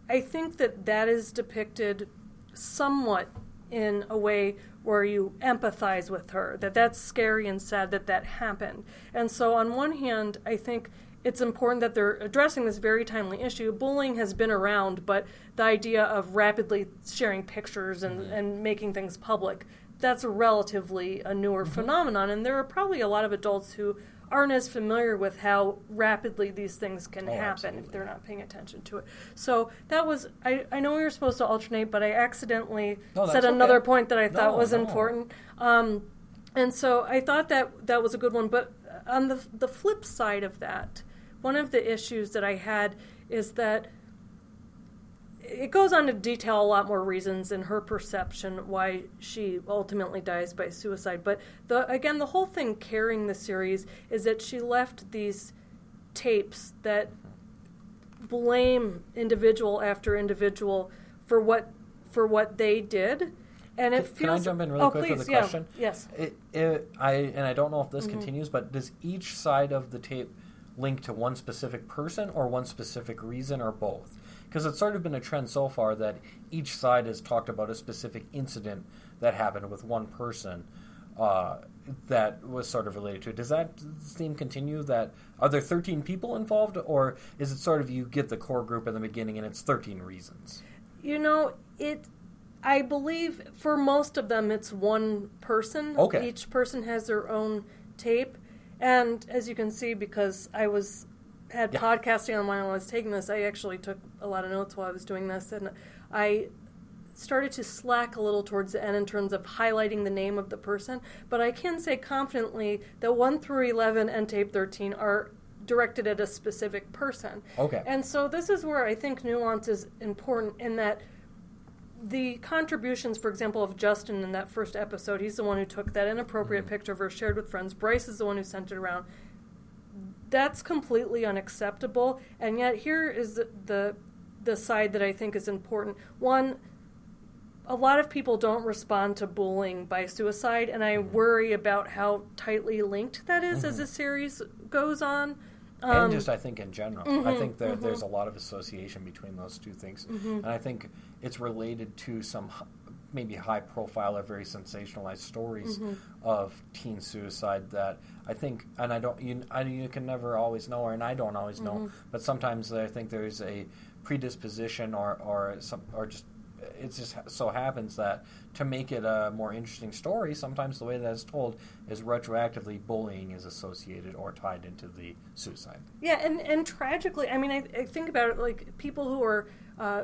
I think that that is depicted somewhat in a way where you empathize with her, that that's scary and sad that that happened. And so on one hand, I think it's important that they're addressing this very timely issue. Bullying has been around, but the idea of rapidly sharing pictures and, mm-hmm. and making things public, that's a relatively a newer mm-hmm. phenomenon. And there are probably a lot of adults who aren't as familiar with how rapidly these things can oh, happen absolutely. If they're not paying attention to it. So that was, I, I know we were supposed to alternate, but I accidentally no, said another okay. point that I thought no, was no. important. Um, and so I thought that that was a good one. But on the the flip side of that, one of the issues that I had is that it goes on to detail a lot more reasons in her perception why she ultimately dies by suicide. But, the, again, the whole thing carrying the series is that she left these tapes that blame individual after individual for what for what they did. And it can, feels... Can I jump in really oh, quick please, with a yeah. question? Yes. It, it, I, and I don't know if this mm-hmm. continues, but does each side of the tape link to one specific person or one specific reason or both? Because it's sort of been a trend so far that each side has talked about a specific incident that happened with one person uh, that was sort of related to it. Does that theme continue? That are there thirteen people involved, or is it sort of you get the core group in the beginning and it's thirteen reasons? You know, it. I believe for most of them it's one person. Okay. Each person has their own tape. And as you can see, because I was had yeah. podcasting on while I was taking this, I actually took a lot of notes while I was doing this. And I started to slack a little towards the end in terms of highlighting the name of the person. But I can say confidently that one through eleven and tape thirteen are directed at a specific person. Okay. And so this is where I think nuance is important in that the contributions, for example, of Justin in that first episode, he's the one who took that inappropriate mm-hmm. picture of her, shared with friends. Bryce is the one who sent it around. That's completely unacceptable. And yet here is the the, the side that I think is important. One, a lot of people don't respond to bullying by suicide, and I worry about how tightly linked that is mm-hmm. as the series goes on. Um, and just, I think, in general. Mm-hmm, I think there, mm-hmm. there's a lot of association between those two things. Mm-hmm. And I think it's related to some maybe high-profile or very sensationalized stories mm-hmm. of teen suicide that I think, and I don't, you, I, you can never always know, or and I don't always mm-hmm. know, but sometimes I think there is a predisposition or, or some or just it just so happens that to make it a more interesting story, sometimes the way that it's told is retroactively bullying is associated or tied into the suicide. Yeah, and, and tragically, I mean, I, I think about it like people who are uh,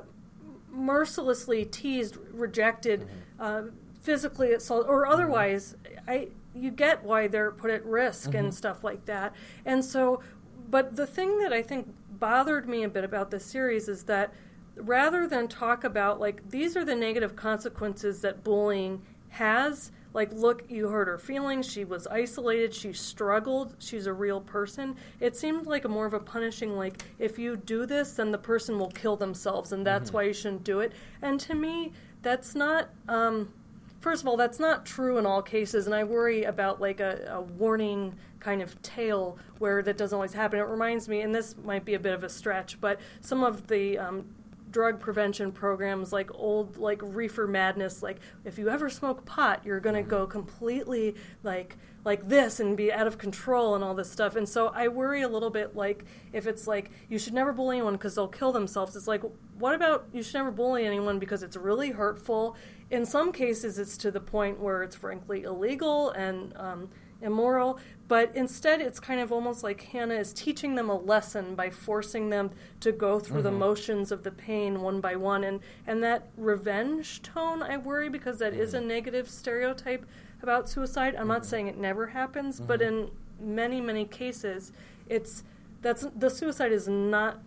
mercilessly teased, rejected, mm-hmm. uh, physically assaulted, or otherwise, mm-hmm. I you get why they're put at risk mm-hmm. and stuff like that. And so, but the thing that I think bothered me a bit about this series is that rather than talk about, like, these are the negative consequences that bullying has, like, look, you hurt her feelings, she was isolated, she struggled, she's a real person, it seemed like a more of a punishing, like, if you do this, then the person will kill themselves, and that's mm-hmm. why you shouldn't do it. And to me, that's not, um, first of all, that's not true in all cases, and I worry about, like, a, a warning kind of tale where that doesn't always happen. It reminds me, and this might be a bit of a stretch, but some of the um drug prevention programs, like old, like reefer madness, like if you ever smoke pot, you're going to go completely like like this and be out of control and all this stuff. And so I worry a little bit, like if it's like you should never bully anyone because they'll kill themselves. It's like, what about you should never bully anyone because it's really hurtful? In some cases, it's to the point where it's frankly illegal and um, immoral. But instead, it's kind of almost like Hannah is teaching them a lesson by forcing them to go through mm-hmm. the motions of the pain one by one. And, and that revenge tone, I worry, because that mm-hmm. is a negative stereotype about suicide. I'm mm-hmm. not saying it never happens, mm-hmm. but in many, many cases, it's that's the suicide is not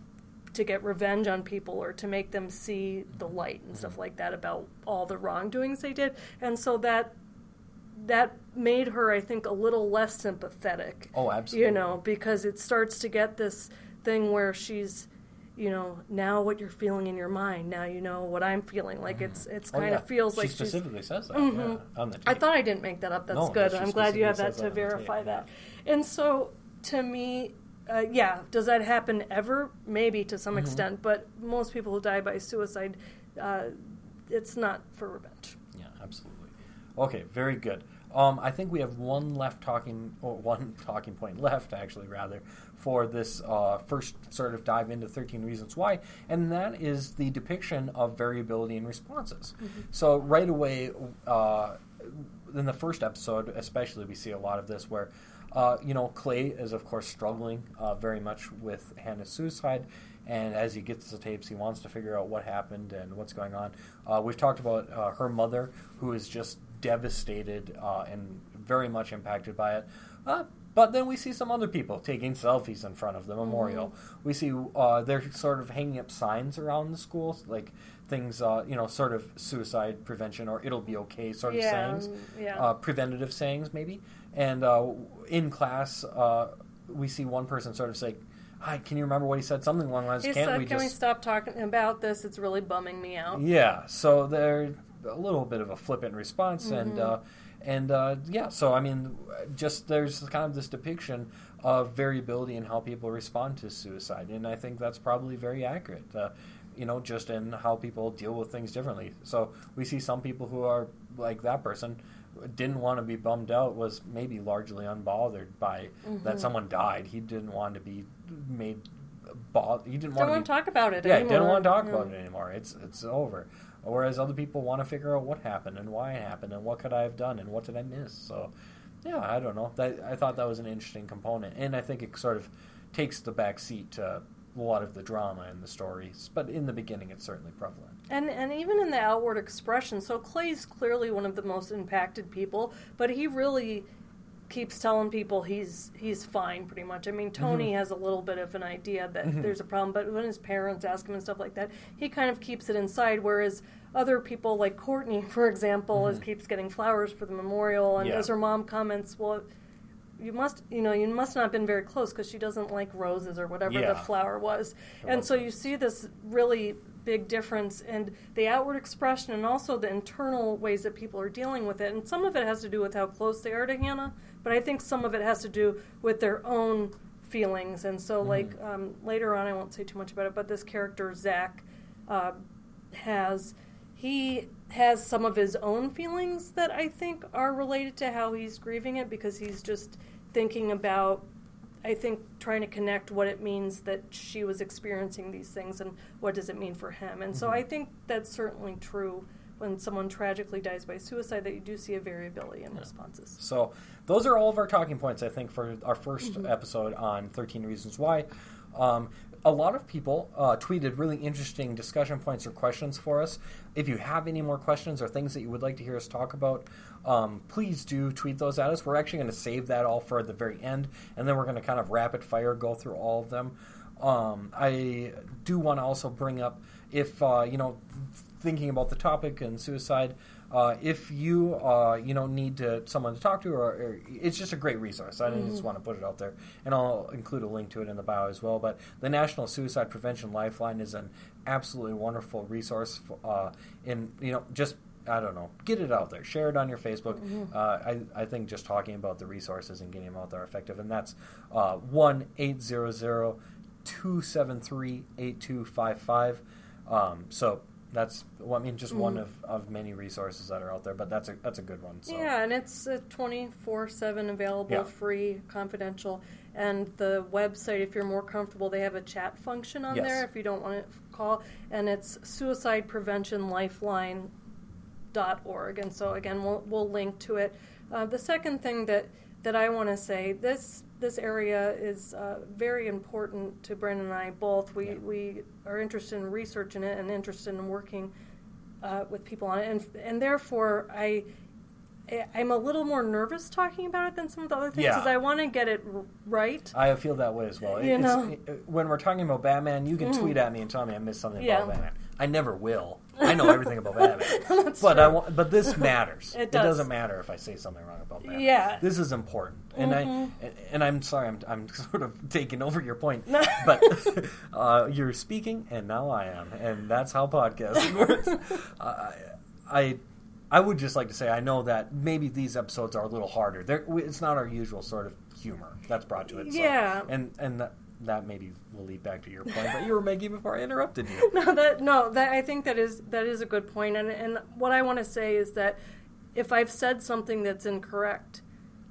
to get revenge on people or to make them see the light and mm-hmm. stuff like that about all the wrongdoings they did. And so that... that made her, I think, a little less sympathetic. Oh, absolutely. You know, because it starts to get this thing where she's, you know, now what you're feeling in your mind, now you know what I'm feeling. Like, it's it's kind oh, yeah. of feels she like she specifically she's, says that mm-hmm. yeah, on the tape. I thought I didn't make that up. That's no, good. I'm glad you have that to that verify tape, that. Yeah. And so, to me, uh, yeah, does that happen ever? Maybe to some mm-hmm. extent, but most people who die by suicide, uh, it's not for revenge. Yeah, absolutely. Okay, very good. Um, I think we have one left talking, or one talking point left, actually, rather, for this uh, first sort of dive into thirteen Reasons Why, and that is the depiction of variability in responses. Mm-hmm. So right away, uh, in the first episode especially, we see a lot of this where, uh, you know, Clay is, of course, struggling uh, very much with Hannah's suicide. And as he gets the tapes, he wants to figure out what happened and what's going on. Uh, we've talked about uh, her mother, who is just devastated uh, and very much impacted by it. Uh, but then we see some other people taking selfies in front of the memorial. Mm-hmm. We see uh, they're sort of hanging up signs around the school, like things, uh, you know, sort of suicide prevention or it'll be okay sort of yeah, sayings, yeah. Uh, preventative sayings maybe. And uh, in class, uh, we see one person sort of say, I, can you remember what he said? Something along those lines. He said, we can just... we stop talking about this? It's really bumming me out. Yeah, so there's a little bit of a flippant response. Mm-hmm. And, uh, and uh, yeah, so, I mean, just there's kind of this depiction of variability in how people respond to suicide. And I think that's probably very accurate, uh, you know, just in how people deal with things differently. So we see some people who are like that person didn't want to be bummed out, was maybe largely unbothered by mm-hmm. that someone died. He didn't want to be made bother. He didn't want to be, talk about it. Yeah, anymore. didn't want to talk no. about it anymore. It's it's over. Whereas other people want to figure out what happened and why it happened and what could I have done and what did I miss. So, yeah, I don't know. That, I thought that was an interesting component, and I think it sort of takes the back seat to a lot of the drama in the stories. But in the beginning, it's certainly prevalent. And and even in the outward expression. So Clay's clearly one of the most impacted people, but he really keeps telling people he's he's fine, pretty much. I mean, Tony mm-hmm. has a little bit of an idea that mm-hmm. there's a problem, but when his parents ask him and stuff like that, he kind of keeps it inside, whereas other people, like Courtney, for example, mm-hmm. is, keeps getting flowers for the memorial, and yeah. as her mom comments, well, you must, you know, you must not have been very close, because she doesn't like roses or whatever yeah. the flower was. It and was so it. You see this really big difference in the outward expression and also the internal ways that people are dealing with it. And some of it has to do with how close they are to Hannah, but I think some of it has to do with their own feelings. And so, mm-hmm. like, um, later on, I won't say too much about it, but this character, Zach, uh, has, he has some of his own feelings that I think are related to how he's grieving it, because he's just thinking about, I think, trying to connect what it means that she was experiencing these things and what does it mean for him. And mm-hmm. so I think that's certainly true when someone tragically dies by suicide, that you do see a variability in yeah. responses. So those are all of our talking points, I think, for our first mm-hmm. episode on thirteen Reasons Why. Um, a lot of people uh, tweeted really interesting discussion points or questions for us. If you have any more questions or things that you would like to hear us talk about, um, please do tweet those at us. We're actually going to save that all for the very end, and then we're going to kind of rapid fire go through all of them. Um, I do want to also bring up, if, uh, you know, thinking about the topic and suicide, uh, if you, uh, you know, need to, someone to talk to, or, or it's just a great resource. I mm. just want to put it out there, and I'll include a link to it in the bio as well. But the National Suicide Prevention Lifeline is an absolutely wonderful resource. For, uh, in you know, just I don't know, get it out there, share it on your Facebook. Mm-hmm. Uh, I I think just talking about the resources and getting them out there are effective, and that's one eight hundred two seven three eight two five five. Um, so. That's, well, I mean, just mm-hmm. one of, of many resources that are out there, but that's a that's a good one. So. Yeah, and it's a twenty-four seven available, yeah. free, confidential. And the website, if you're more comfortable, they have a chat function on yes. there if you don't want to call. And it's suicide prevention lifeline dot org. And so, again, we'll, we'll link to it. Uh, the second thing that, that I want to say, this... This area is uh, very important to Brandon and I both. We yeah. we are interested in researching it and interested in working uh, with people on it, and and therefore I I'm a little more nervous talking about it than some of the other things, because yeah. I want to get it right. I feel that way as well. It, you know? It's, it, when we're talking about Batman, you can mm. tweet at me and tell me I missed something yeah. about Batman. I never will. I know everything about Batman. That's but true. I want, but this matters. It, does. It doesn't matter if I say something wrong about Batman. Yeah. This is important. And mm-hmm. I and I'm sorry I'm I'm sort of taking over your point. No. But uh, you're speaking and now I am, and that's how podcasting works. uh, I I would just like to say I know that maybe these episodes are a little harder. They're, it's not our usual sort of humor that's brought to it. So. Yeah. And and that, That maybe will lead back to your point that you were making before I interrupted you. No, that no, that I think that is that is a good point. And and what I want to say is that if I've said something that's incorrect,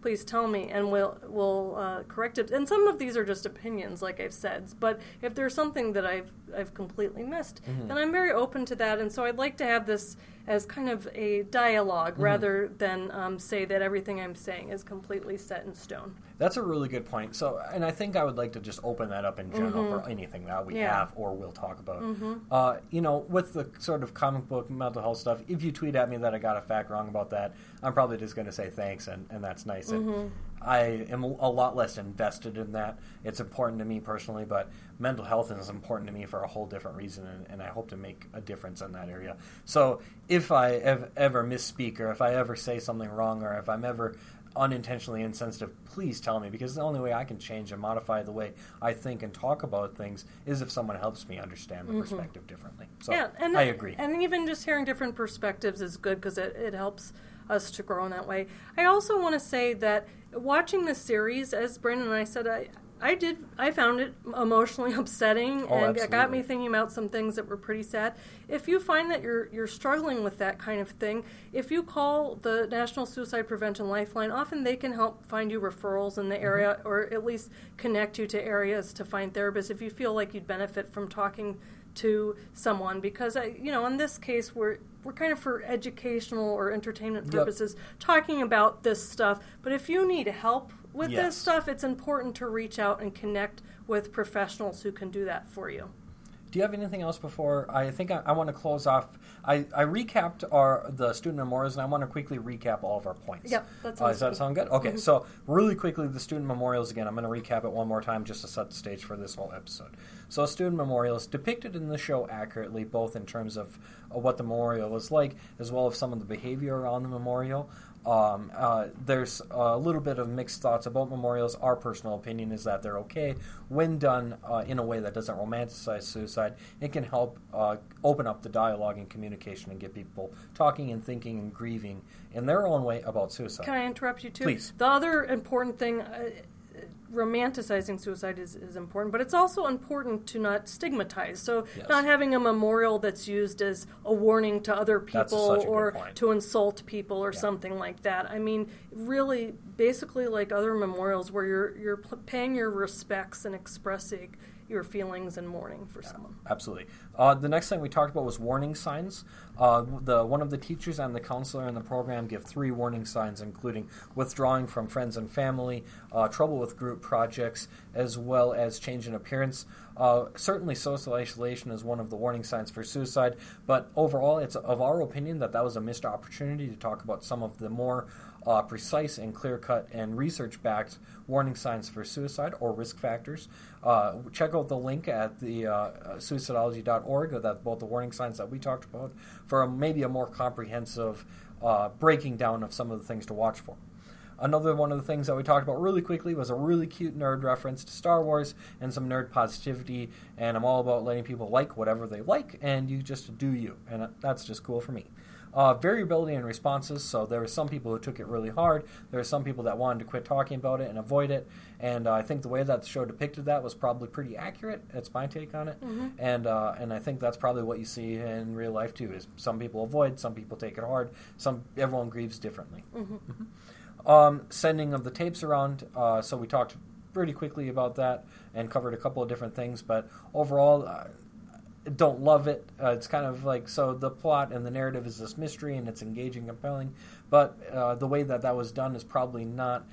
please tell me, and we'll we'll uh, correct it. And some of these are just opinions, like I've said. But if there's something that I've I've completely missed, mm-hmm. then I'm very open to that. And so I'd like to have this as kind of a dialogue, mm-hmm. rather than um, say that everything I'm saying is completely set in stone. That's a really good point. So, and I think I would like to just open that up in general mm-hmm. for anything that we yeah. have or will talk about. Mm-hmm. Uh, you know, with the sort of comic book mental health stuff, if you tweet at me that I got a fact wrong about that, I'm probably just going to say thanks, and, and that's nice. Mm-hmm. And I am a lot less invested in that. It's important to me personally, but mental health is important to me for a whole different reason, and, and I hope to make a difference in that area. So if I ev- ever misspeak, or if I ever say something wrong, or if I'm ever unintentionally insensitive, please tell me, because the only way I can change and modify the way I think and talk about things is if someone helps me understand the mm-hmm. perspective differently. So yeah, and I agree. And even just hearing different perspectives is good, because it, it helps us to grow in that way. I also want to say that watching this series, as Brandon and I said, I, I did. I found it emotionally upsetting, oh, and it got me thinking about some things that were pretty sad. If you find that you're you're struggling with that kind of thing, if you call the National Suicide Prevention Lifeline, often they can help find you referrals in the area, mm-hmm. or at least connect you to areas to find therapists if you feel like you'd benefit from talking to someone. Because I, you know, in this case, we're we're kind of for educational or entertainment purposes yep. talking about this stuff. But if you need help with yes. this stuff, it's important to reach out and connect with professionals who can do that for you. Do you have anything else before? I think I, I want to close off. I, I recapped our the student memorials, and I want to quickly recap all of our points. Yeah, that sounds uh, Does that good. sound good? Okay, mm-hmm. So really quickly, the student memorials again. I'm going to recap it one more time just to set the stage for this whole episode. So student memorials depicted in the show accurately, both in terms of uh, what the memorial was like, as well as some of the behavior around the memorial. Um, uh, there's a little bit of mixed thoughts about memorials. Our personal opinion is that they're okay when done uh, in a way that doesn't romanticize suicide. It can help uh, open up the dialogue and communication and get people talking and thinking and grieving in their own way about suicide. Can I interrupt you too? Please. The other important thing, uh, romanticizing suicide is, is important, but it's also important to not stigmatize. So yes. not having a memorial that's used as a warning to other people or to insult people or yeah. something like that. I mean, really, basically like other memorials where you're you're paying your respects and expressing your feelings and mourning for yeah, someone. Absolutely. Uh, the next thing we talked about was warning signs. Uh, the one of the teachers and the counselor in the program give three warning signs, including withdrawing from friends and family, uh, trouble with group projects, as well as change in appearance. Uh, certainly social isolation is one of the warning signs for suicide, but overall it's of our opinion that that was a missed opportunity to talk about some of the more Uh, precise and clear-cut and research-backed warning signs for suicide or risk factors. Uh, check out the link at the uh, suicidology dot org about both the warning signs that we talked about for a, maybe a more comprehensive uh, breaking down of some of the things to watch for. Another one of the things that we talked about really quickly was a really cute nerd reference to Star Wars and some nerd positivity, and I'm all about letting people like whatever they like, and you just do you, and that's just cool for me. Uh, variability in responses, so there were some people who took it really hard, there were some people that wanted to quit talking about it and avoid it, and uh, I think the way that the show depicted that was probably pretty accurate. That's my take on it, mm-hmm. and uh, and I think that's probably what you see in real life too, is some people avoid, some people take it hard, some everyone grieves differently. Mm-hmm. Mm-hmm. Um, sending of the tapes around, uh, so we talked pretty quickly about that and covered a couple of different things, but overall... Uh, don't love it. Uh, it's kind of like, so the plot and the narrative is this mystery and it's engaging, compelling, but uh, the way that that was done is probably not,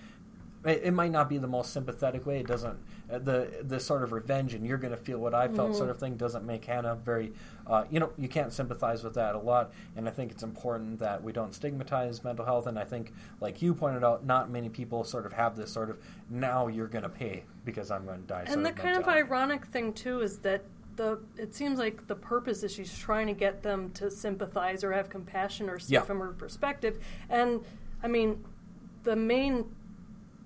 it, it might not be the most sympathetic way. It doesn't, uh, the the sort of revenge and you're going to feel what I felt mm-hmm. sort of thing doesn't make Hannah very, uh, you know, you can't sympathize with that a lot, and I think it's important that we don't stigmatize mental health, and I think, like you pointed out, not many people sort of have this sort of, now you're going to pay because I'm going to die. And the kind of ironic thing, too, is that The, it seems like the purpose is she's trying to get them to sympathize or have compassion or see yeah. from her perspective. And, I mean, the main,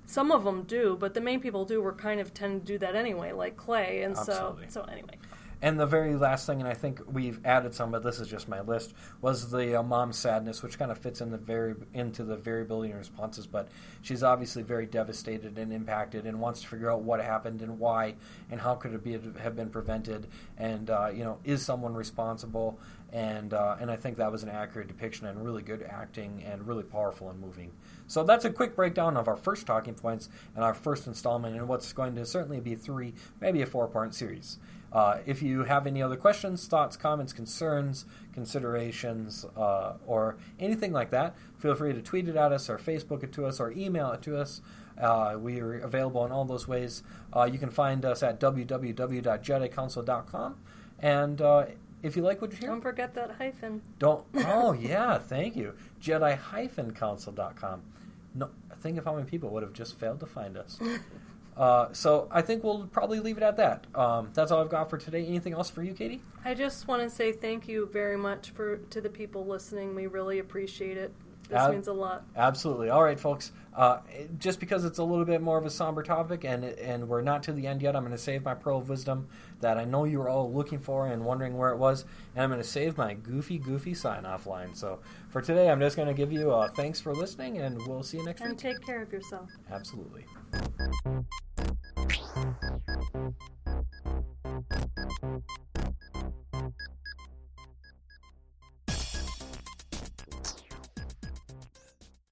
some of them do, but the main people do were kind of tend to do that anyway, like Clay. And Absolutely. so, so anyway. And the very last thing, and I think we've added some, but this is just my list, was the uh, mom's sadness, which kind of fits in the vari- into the variability in responses, but she's obviously very devastated and impacted and wants to figure out what happened and why and how could it be, have been prevented and, uh, you know, is someone responsible? And uh, and I think that was an accurate depiction and really good acting and really powerful and moving. So that's a quick breakdown of our first talking points and our first installment in what's going to certainly be three, maybe a four-part series. Uh, if you have any other questions, thoughts, comments, concerns, considerations, uh, or anything like that, feel free to tweet it at us or Facebook it to us or email it to us. Uh, we are available in all those ways. Uh, you can find us at w w w dot jedi council dot com. And uh, if you like what you hear... Don't forget that hyphen. Don't. Oh, yeah, thank you. jedi council dot com. No, think of how many people would have just failed to find us. Uh, so I think we'll probably leave it at that. Um, that's all I've got for today. Anything else for you, Katie? I just want to say thank you very much for to the people listening. We really appreciate it. This Ab- means a lot. Absolutely. All right, folks. Uh, just because it's a little bit more of a somber topic and and we're not to the end yet, I'm going to save my pearl of wisdom that I know you were all looking for and wondering where it was, and I'm going to save my goofy, goofy sign-off line. So for today, I'm just going to give you uh, thanks for listening, and we'll see you next and week. And take care of yourself. Absolutely.